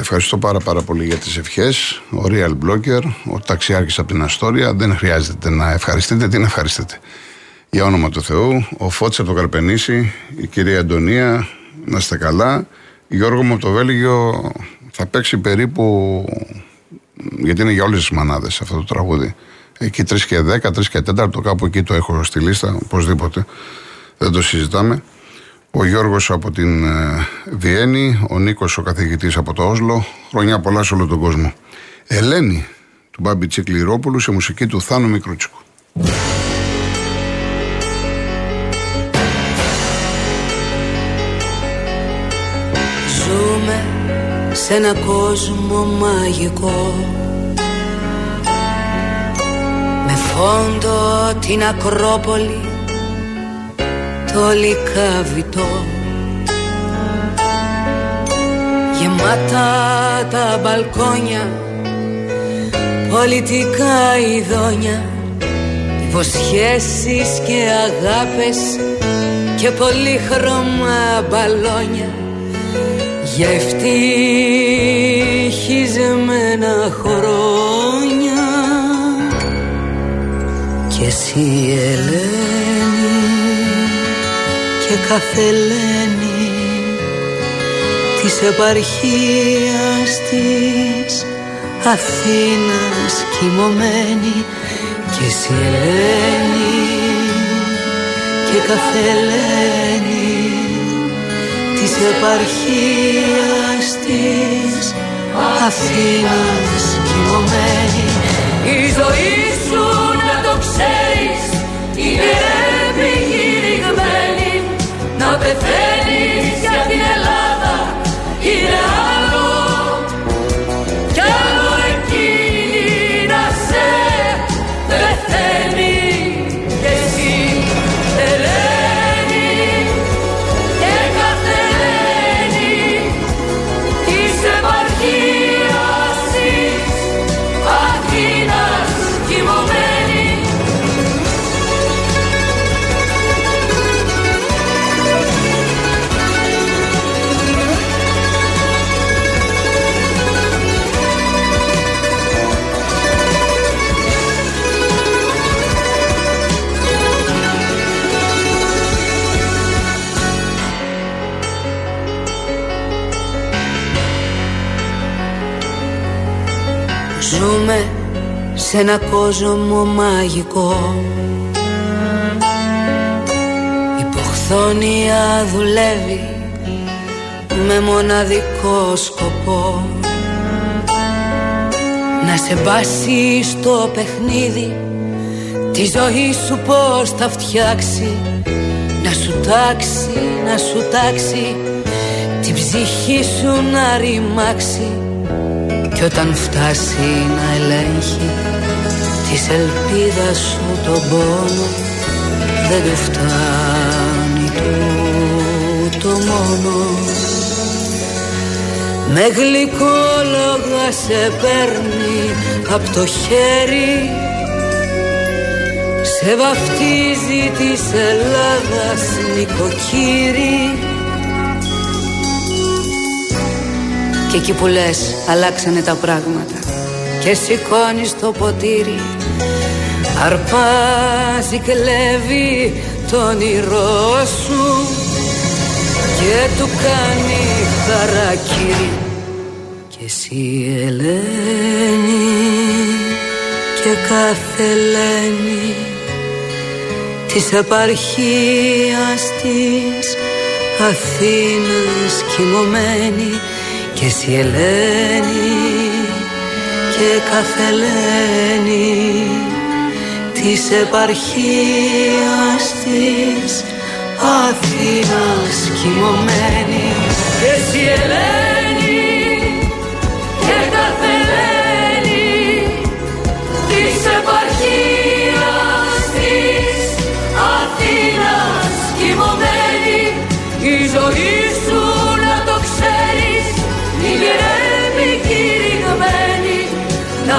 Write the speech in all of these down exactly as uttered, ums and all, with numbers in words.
Ευχαριστώ πάρα πάρα πολύ για τις ευχές. Ο Real Blocker, ο ταξιάρχης από την Αστόρια, δεν χρειάζεται να ευχαριστείτε, τι να ευχαριστείτε. Για όνομα του Θεού, ο Φώτης από το Καρπενήσι, η κυρία Αντωνία, να είστε καλά. Γιώργο μου από το Βέλγιο, θα παίξει περίπου, γιατί είναι για όλες τις μανάδες αυτό το τραγούδι. Εκεί τρεις και δέκα, τρεις και τέσσερα, κάπου εκεί το έχω στη λίστα, οπωσδήποτε, δεν το συζητάμε. Ο Γιώργος από την Βιέννη, ο Νίκος ο καθηγητής από το Όσλο, χρονιά πολλά σε όλο τον κόσμο. Ελένη, του Μπάμπη Τσικληρόπουλου, σε μουσική του Θάνου Μικρούτσικου. Ζούμε σε ένα κόσμο μαγικό, με φόντο την Ακρόπολη, το λικαβιτό, γεμάτα τα μπαλκόνια, πολιτικά ειδόνια, υποσχέσεις και αγάπες και πολύχρωμα μπαλόνια για ευτυχισμένα χρόνια. Και εσύ, Ελένη, και κάθε Ελένη της επαρχίας της Αθήνας κοιμωμένη, και εσύ, Ελένη, και κάθε Ελένη της επαρχίας της Αθήνας κοιμωμένη. Η ζωή σου, να το ξέρεις, είναι επιχειρηγμένη. Να πεθαίνεις για την Ελλάδα είναι άλλο, κι άλλο εκείνη να σε πεθαίνει. Και εσύ, Ελένη, και κάθε Ελένη της επαρχίας της Αθήνας κοιμωμένη. Ζούμε σε ένα κόσμο μαγικό, η ποχθόνια δουλεύει με μοναδικό σκοπό, να σε μπάσει στο παιχνίδι τη ζωή σου πως θα φτιάξει, να σου τάξει, να σου τάξει την ψυχή σου να ρημάξει. Κι όταν φτάσει να ελέγχει της ελπίδας σου τον πόνο, δεν του φτάνει τούτο μόνο. Με γλυκόλογα σε παίρνει απ' το χέρι, σε βαφτίζει της Ελλάδας νοικοκύρη. Κι εκεί που λες αλλάξανε τα πράγματα και σηκώνεις το ποτήρι, αρπάζει, κλέβει το όνειρό σου και του κάνει χαρακύρι. Και εσύ, Ελένη, και κάθε Ελένη της επαρχίας της Αθήνας κοιμωμένη, και εσύ, Ελένη, και κάθε Ελένη της επαρχίας της Αθήνας κοιμωμένη. Και εσύ, Ελένη, και κάθε Ελένη της επαρχίας της Αθήνας κοιμωμένη. Η ζωή σου, να το ξέρεις, είναι επικηρυγμένη, να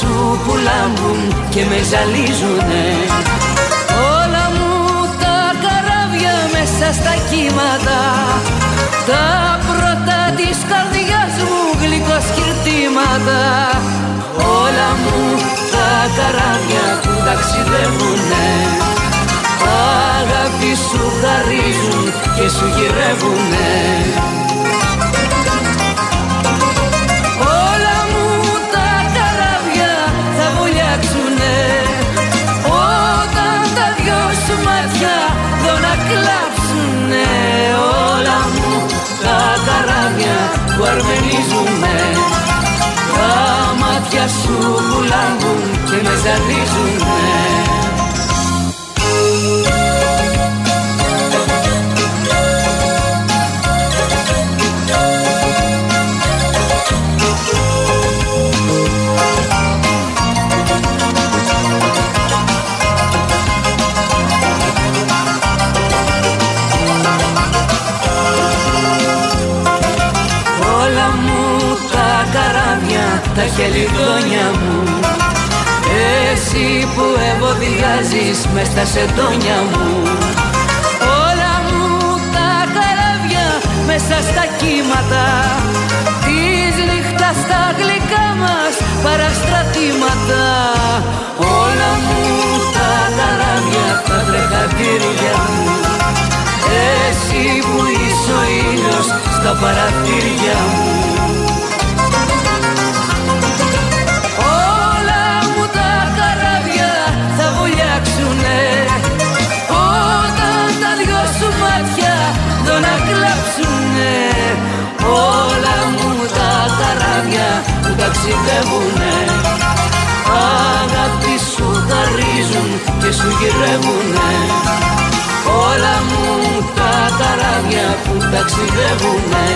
Σου που λάμπουν και με ζαλίζουνε, όλα μου τα καράβια μέσα στα κύματα, τα πρώτα της καρδιάς μου γλυκοσκυρτήματα. Όλα μου τα καράβια που ταξιδεύουνε, αγάπη σου χαρίζουν και σου γυρεύουνε. Κλάψουνε όλα μου τα καράβια που αρμενίζουνε, τα μάτια σου που λάμπουν και με ζαλίζουνε. και λιγόνια μου, εσύ που ευωδιάζεις μες στα σεντόνια μου, όλα μου τα καράβια μέσα στα κύματα της νύχτας, τα γλυκά μας παραστρατήματα, όλα μου τα καράβια, τα τρεχατήρια μου, εσύ που είσαι ο ήλιος στα παραθύρια μου. Όλα μου τα καράβια που ταξιδεύουνε, αγάπη σου τα ρίζουν και σου γυρεύουνε. Όλα μου τα καράβια που ταξιδεύουνε,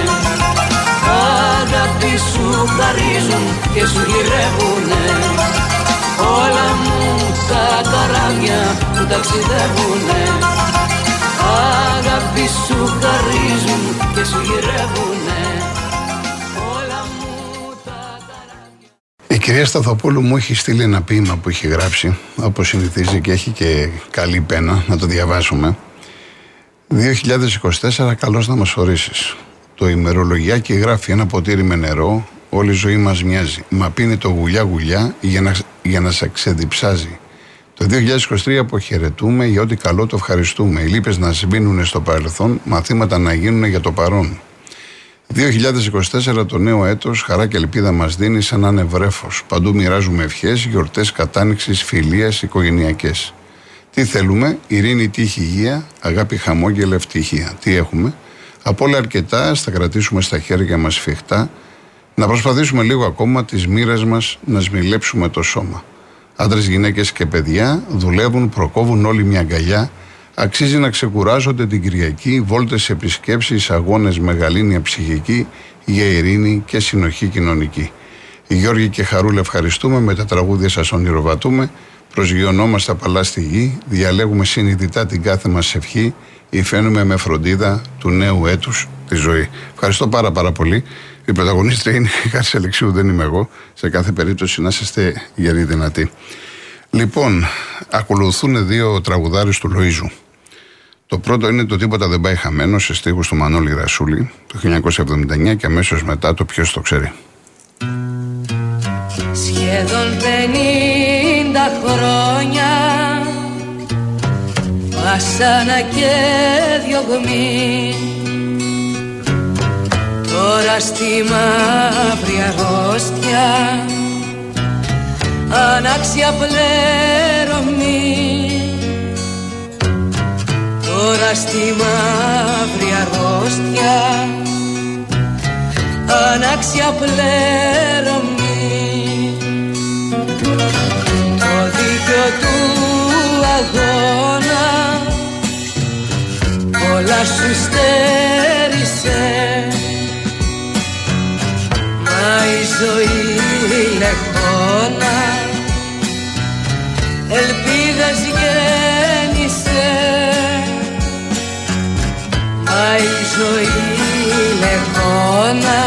αγάπη σου τα ρίζουν και σου γυρεύουνε. Όλα μου τα καράβια που ταξιδεύουνε, αγάπη σου χαρίζουν και σου γυρεύουνε. Όλα μου τα καράβια. Η κυρία Σταθοπούλου μου έχει στείλει ένα ποίημα που έχει γράψει, όπως συνηθίζει, και έχει και καλή πένα, να το διαβάσουμε. Δύο χιλιάδες είκοσι τέσσερα, καλώς να μας ορίσεις. Το ημερολογιάκι γράφει ένα ποτήρι με νερό. Όλη η ζωή μας μοιάζει, μα πίνει το γουλιά γουλιά για να, για να σε ξεδιψάζει. Το δύο χιλιάδες είκοσι τρία αποχαιρετούμε, για ό,τι καλό το ευχαριστούμε. Οι λύπες να συμβαίνουν στο παρελθόν, μαθήματα να γίνουν για το παρόν. δύο χιλιάδες είκοσι τέσσερα, το νέο έτος, χαρά και ελπίδα μας δίνει σαν να είναι βρέφος. Παντού μοιράζουμε ευχές, γιορτές κατάνοιξης, φιλίας, οικογενειακές. Τι θέλουμε, ειρήνη, τύχη, υγεία, αγάπη, χαμόγελα, ευτυχία. Τι έχουμε, απ' όλα αρκετά, ας τα κρατήσουμε στα χέρια μας φιχτά, να προσπαθήσουμε λίγο ακόμα τη μοίρα μας να σμιλέψουμε το σώμα. Άντρες, γυναίκες και παιδιά δουλεύουν, προκόβουν όλοι μια αγκαλιά. Αξίζει να ξεκουράζονται την Κυριακή, βόλτες, επισκέψεις, αγώνες, μεγαλήνια ψυχική, για ειρήνη και συνοχή κοινωνική. Οι Γιώργοι και Χαρούλα ευχαριστούμε, με τα τραγούδια σας ονειροβατούμε, προσγειωνόμαστε απαλά στη γη, διαλέγουμε συνειδητά την κάθε μας ευχή, υφαίνουμε με φροντίδα του νέου έτους τη ζωή. Ευχαριστώ πάρα πάρα πολύ. Η πρωταγωνίστρια είναι η Χαρίκλεια Ρουπάκα, δεν είμαι εγώ. Σε κάθε περίπτωση να είστε γεροί δυνατοί. Λοιπόν, ακολουθούν δύο τραγουδάρες του Λοίζου. Το πρώτο είναι το «Τίποτα δεν πάει χαμένο» σε στίχους του Μανώλη Ρασούλη το χίλια εννιακόσια εβδομήντα εννιά και αμέσως μετά το «Ποιος το ξέρει». Σχεδόν πενήντα χρόνια, βασάνα και διωγμή, τώρα στη μαύρη αρρώστια ανάξια πλέρωμη, τώρα στη μαύρη αρρώστια ανάξια πλέρωμη, το δίκαιο του αγώνα όλα σου στέρισε, η ζωή λεχόνα, ελπίδες γέννησε. Μα η ζωή λεχόνα,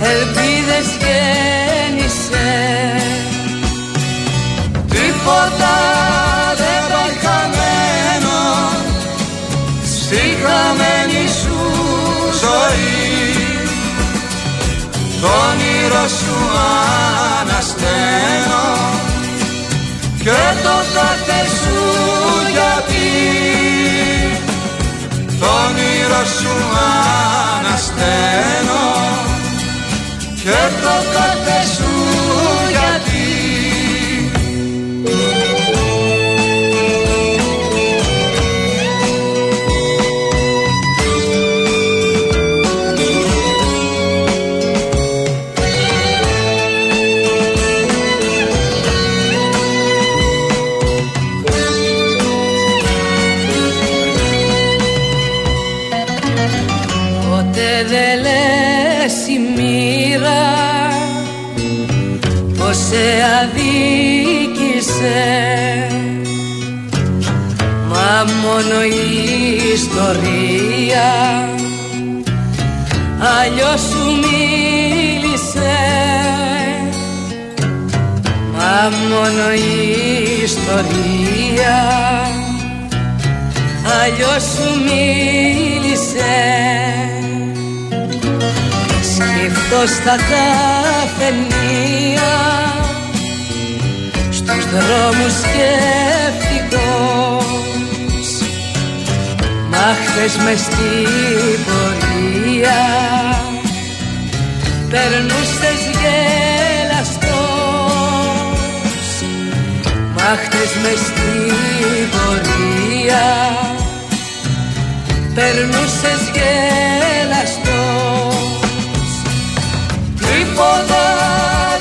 ελπίδες γέννησε. Τίποτα δεν πάει χαμένο στη χαμένη σου ζωή. Τ' όνειρο σου ανασταίνω και το κάθε σου γιατί. Τ' όνειρο σου ανασταίνω και το κάθε σου γιατί. Σε αδίκησε, μα μόνο η ιστορία αλλιώς σου μίλησε. μα μόνο η ιστορία αλλιώς σου μίλησε. Σκεφτώ στα καφενεία, στους δρόμους σκεφτικός, μα χθες μες στην πορεία περνούσες γελαστός, μα χθες μες στην πορεία περνούσες γελαστός. Τίποτα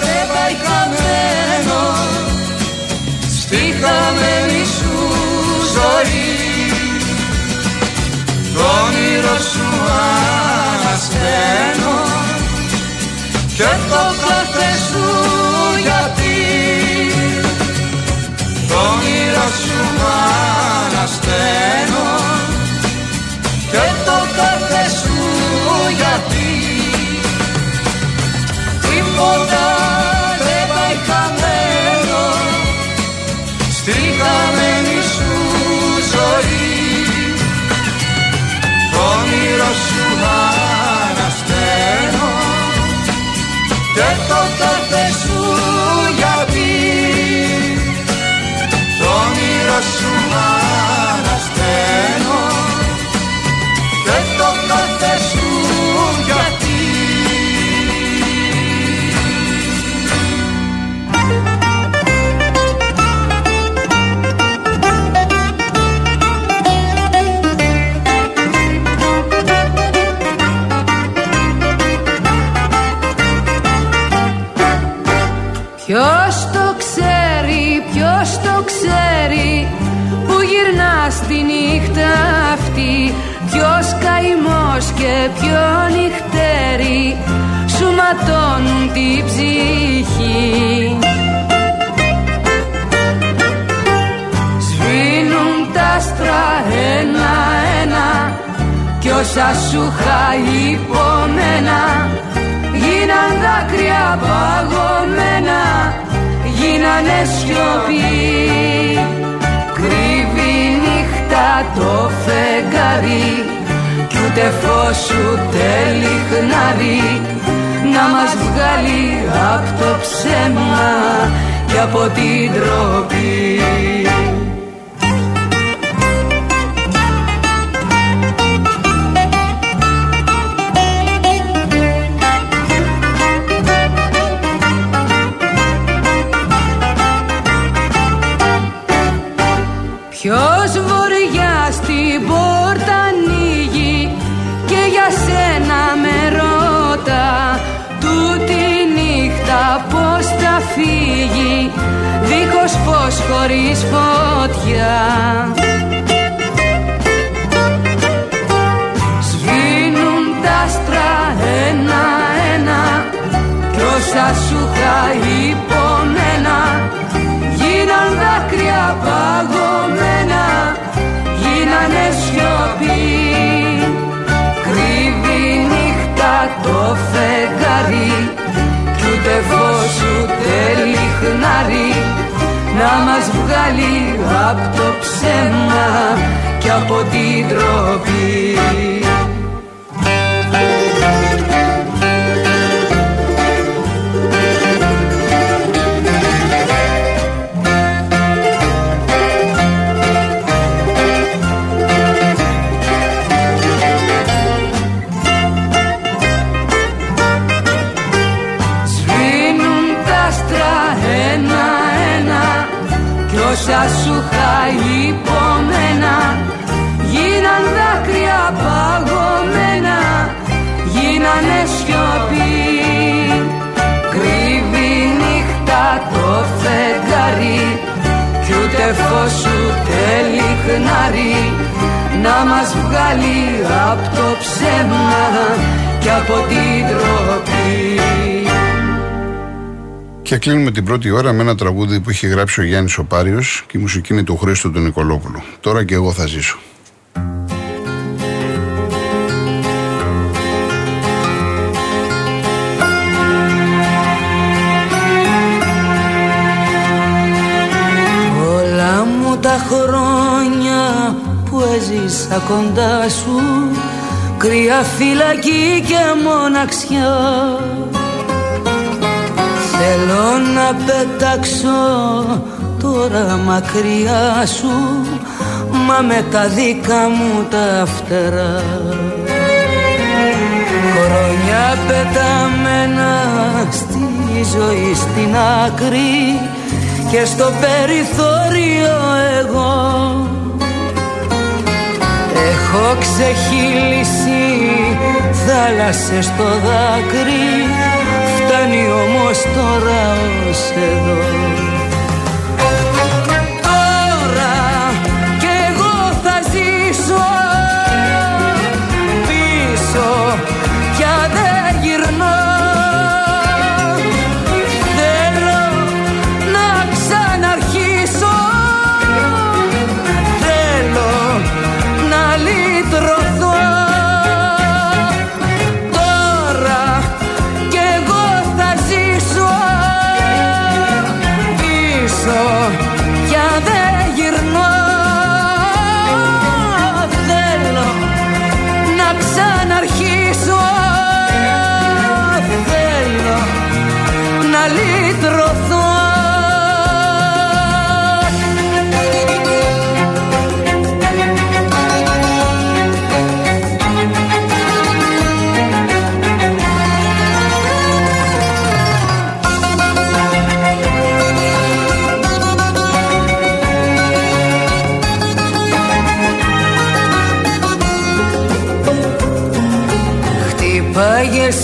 δεν πάει χαμένο στη χαμένη σου ζωή, το όνειρο σου ανασθένω και το κάθε σου γιατί, το όνειρο σου ανασθένω και το κάθε σου γιατί. Τίποτα δεν πάει χαμένο στη χαμένη σου ζωή, το όνειρο σου ανασθένω και το κάθε σου γιατί, το όνειρο σου ανασταίνω και το κάθε σου γιατί. Ποιος το ξέρει, ποιος το ξέρει που γυρνάς τη νύχτα αυτή, ποιος καημός και ποιο νυχτέρι σου ματώνουν την ψυχή. Σβήνουν τα άστρα ένα-ένα κι όσα σου χαϊπωμένα γίναν δάκρυα παγωμένα, γίνανε σιωπή. Κρύβει νύχτα το φεγγάρι κι ούτε φως ούτε λιχνάρι να μας βγάλει απ' το ψέμα και από την ντροπή. Ποιος βορειά στην πόρτα ανοίγει και για σένα με ρώτα, τούτη νύχτα πως θα φύγει δίχως φως χωρίς φωτιά. Σβήνουν τα άστρα ένα-ένα κι όσα σου χαϊπωμένα γίναν δάκρυα παγωμένα, γίνανε σιωπή. Κρύβει νύχτα το φεγγάρι κι ούτε φως ούτε λιχνάρι να μας βγάλει απ' το ψέμα και από την ντροπή. Όσα σου χαϊπωμένα γίναν δάκρυα παγωμένα, γίνανε σιωπή. Κρύβει νύχτα το φεγγάρι κι ούτε φως ούτε λιχνάρι να μας βγάλει απ' το ψέμα και από την ντροπή. Και κλείνουμε την πρώτη ώρα με ένα τραγούδι που είχε γράψει ο Γιάννης ο Πάριος και η μουσική είναι του Χρήστου του Νικολόπουλου. Τώρα και εγώ θα ζήσω. χρόνια που έζησα κοντά σου, κρύα φυλακή και μοναξιά. Θέλω να πετάξω τώρα μακριά σου, μα με τα δικά μου τα φτερά. Χρόνια πεταμένα στη ζωή στην άκρη και στο περιθώριο εγώ. Έχω ξεχείλισει θάλασσες στο δάκρυ, φτάνει όμως τώρα ως εδώ. Τώρα κι εγώ θα ζήσω, πίσω πια δεν γυρνώ.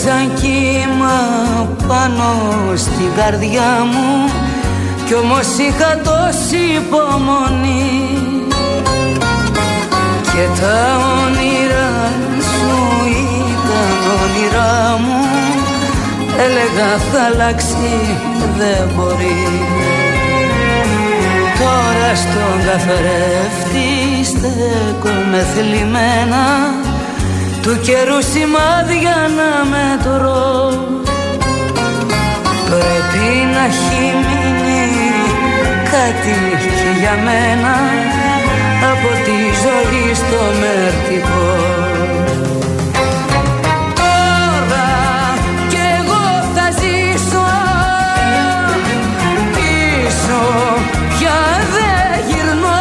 Σαν κύμα πάνω στην καρδιά μου, κι όμως είχα τόση υπομονή. Και τα όνειρά σου ήταν όνειρά μου, έλεγα θα αλλάξει, δεν μπορεί. Τώρα στον καθρέφτη στέκομαι θλιμμένα, του καιρού σημάδια να μετρώ. Πρέπει να έχει μείνει κάτι και για μένα από τη ζωή στο μερτικό. Τώρα κι εγώ θα ζήσω, πίσω πια δεν γυρνώ.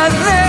Yeah,